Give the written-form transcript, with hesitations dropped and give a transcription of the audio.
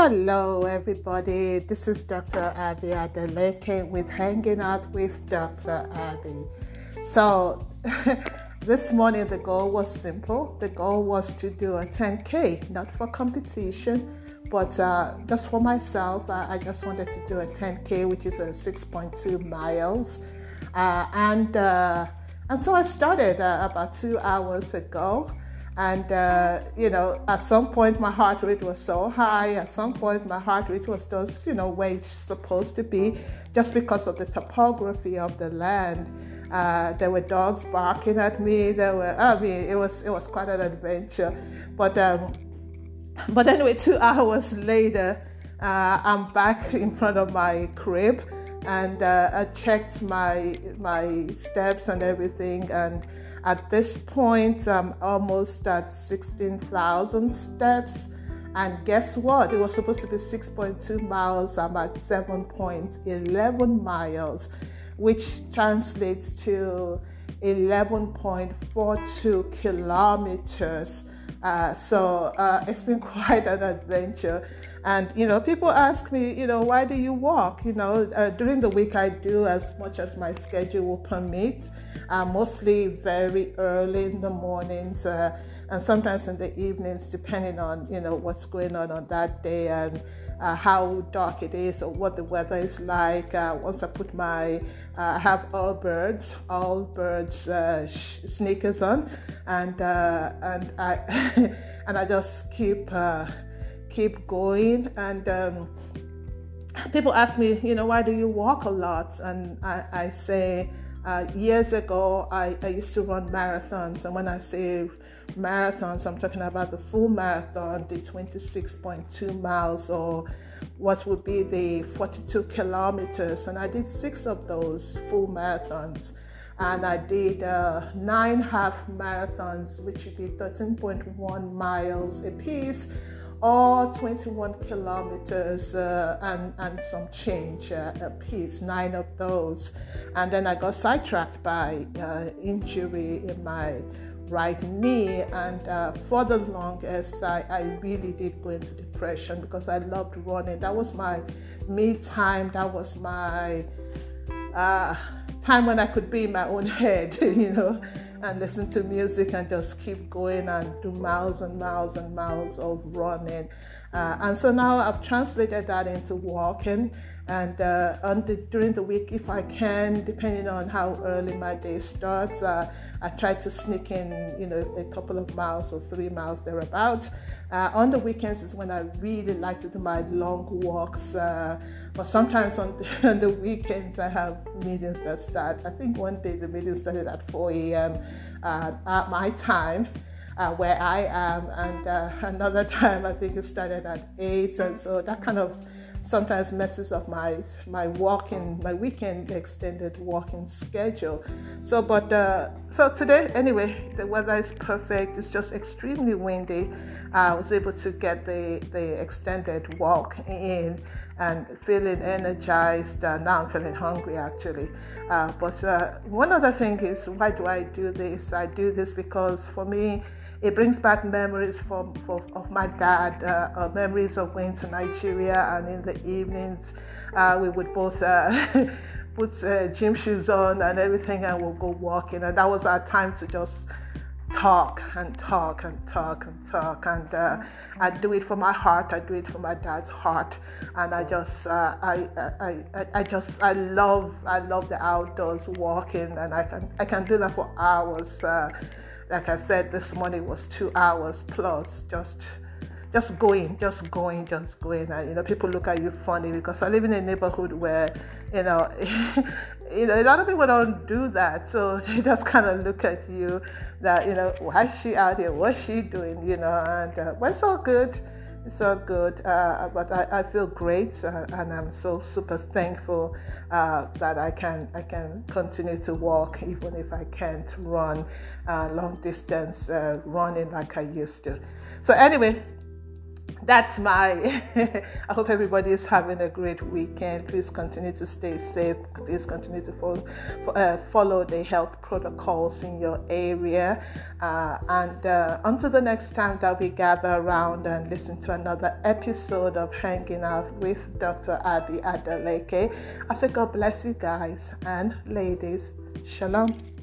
Hello everybody, this is Dr. Abby Adeleke with Hanging Out with Dr. Abby. So this morning the goal was simple. The goal was to do a 10K, not for competition, but just for myself. I just wanted to do a 10K, which is 6.2 miles. And so I started about 2 hours ago. And, at some point my heart rate was so high. At some point my heart rate was just, where it's supposed to be, just because of the topography of the land. There were dogs barking at me. It was quite an adventure. But anyway, 2 hours later, I'm back in front of my crib. And I checked my steps and everything, and at this point I'm almost at 16,000 steps, and guess what, it was supposed to be 6.2 miles, I'm at 7.11 miles, which translates to 11.42 kilometers. So it's been quite an adventure. And, people ask me, why do you walk? During the week I do as much as my schedule will permit, mostly very early in the mornings and sometimes in the evenings, depending on, what's going on that day and how dark it is or what the weather is like. Once I put I have all birds sneakers on, and I and I just keep going. And people ask me, why do you walk a lot? And I say, years ago I used to run marathons, and when I say marathons, I'm talking about the full marathon, the 26.2 miles, or what would be the 42 kilometers. And I did 6 of those full marathons, and I did 9 half marathons, which would be 13.1 miles apiece, or 21 kilometers and some change apiece, 9 of those. And then I got sidetracked by injury in my right knee, and for the longest I really did go into depression because I loved running. That was my me time, that was my time when I could be in my own head, and listen to music and just keep going and do miles and miles and miles of running. And so now I've translated that into walking, and during the week, if I can, depending on how early my day starts, I try to sneak in, a couple of miles or 3 miles thereabouts. On the weekends is when I really like to do my long walks, but sometimes on the weekends I have meetings that start. I think one day the meeting started at 4 a.m. At my time. Where I am, and another time I think it started at 8, and so that kind of sometimes messes up my weekend extended walking schedule. So, so today anyway, the weather is perfect. It's just extremely windy. I was able to get the extended walk in, and feeling energized. Now I'm feeling hungry actually. But one other thing is, why do I do this? I do this because for me, it brings back memories of my dad, memories of going to Nigeria, and in the evenings we would both put gym shoes on and everything, and we'll go walking. And that was our time to just talk and talk and talk and talk. And I do it for my heart. I do it for my dad's heart. And I just, I love the outdoors walking, and I can do that for hours. Like I said, this morning was 2 hours plus, just going. And people look at you funny because I live in a neighborhood where, a lot of people don't do that. So they just kind of look at you that, why is she out here? What's she doing? And well, it's all good. It's all good. But I feel great, and I'm so super thankful that I can continue to walk, even if I can't run long distance running like I used to. So anyway, that's my I hope everybody is having a great weekend. Please continue to stay safe. Please continue to follow the health protocols in your area. And until the next time that we gather around and listen to another episode of Hanging Out with Dr. Abby Adeleke, I say God bless you guys and ladies. Shalom.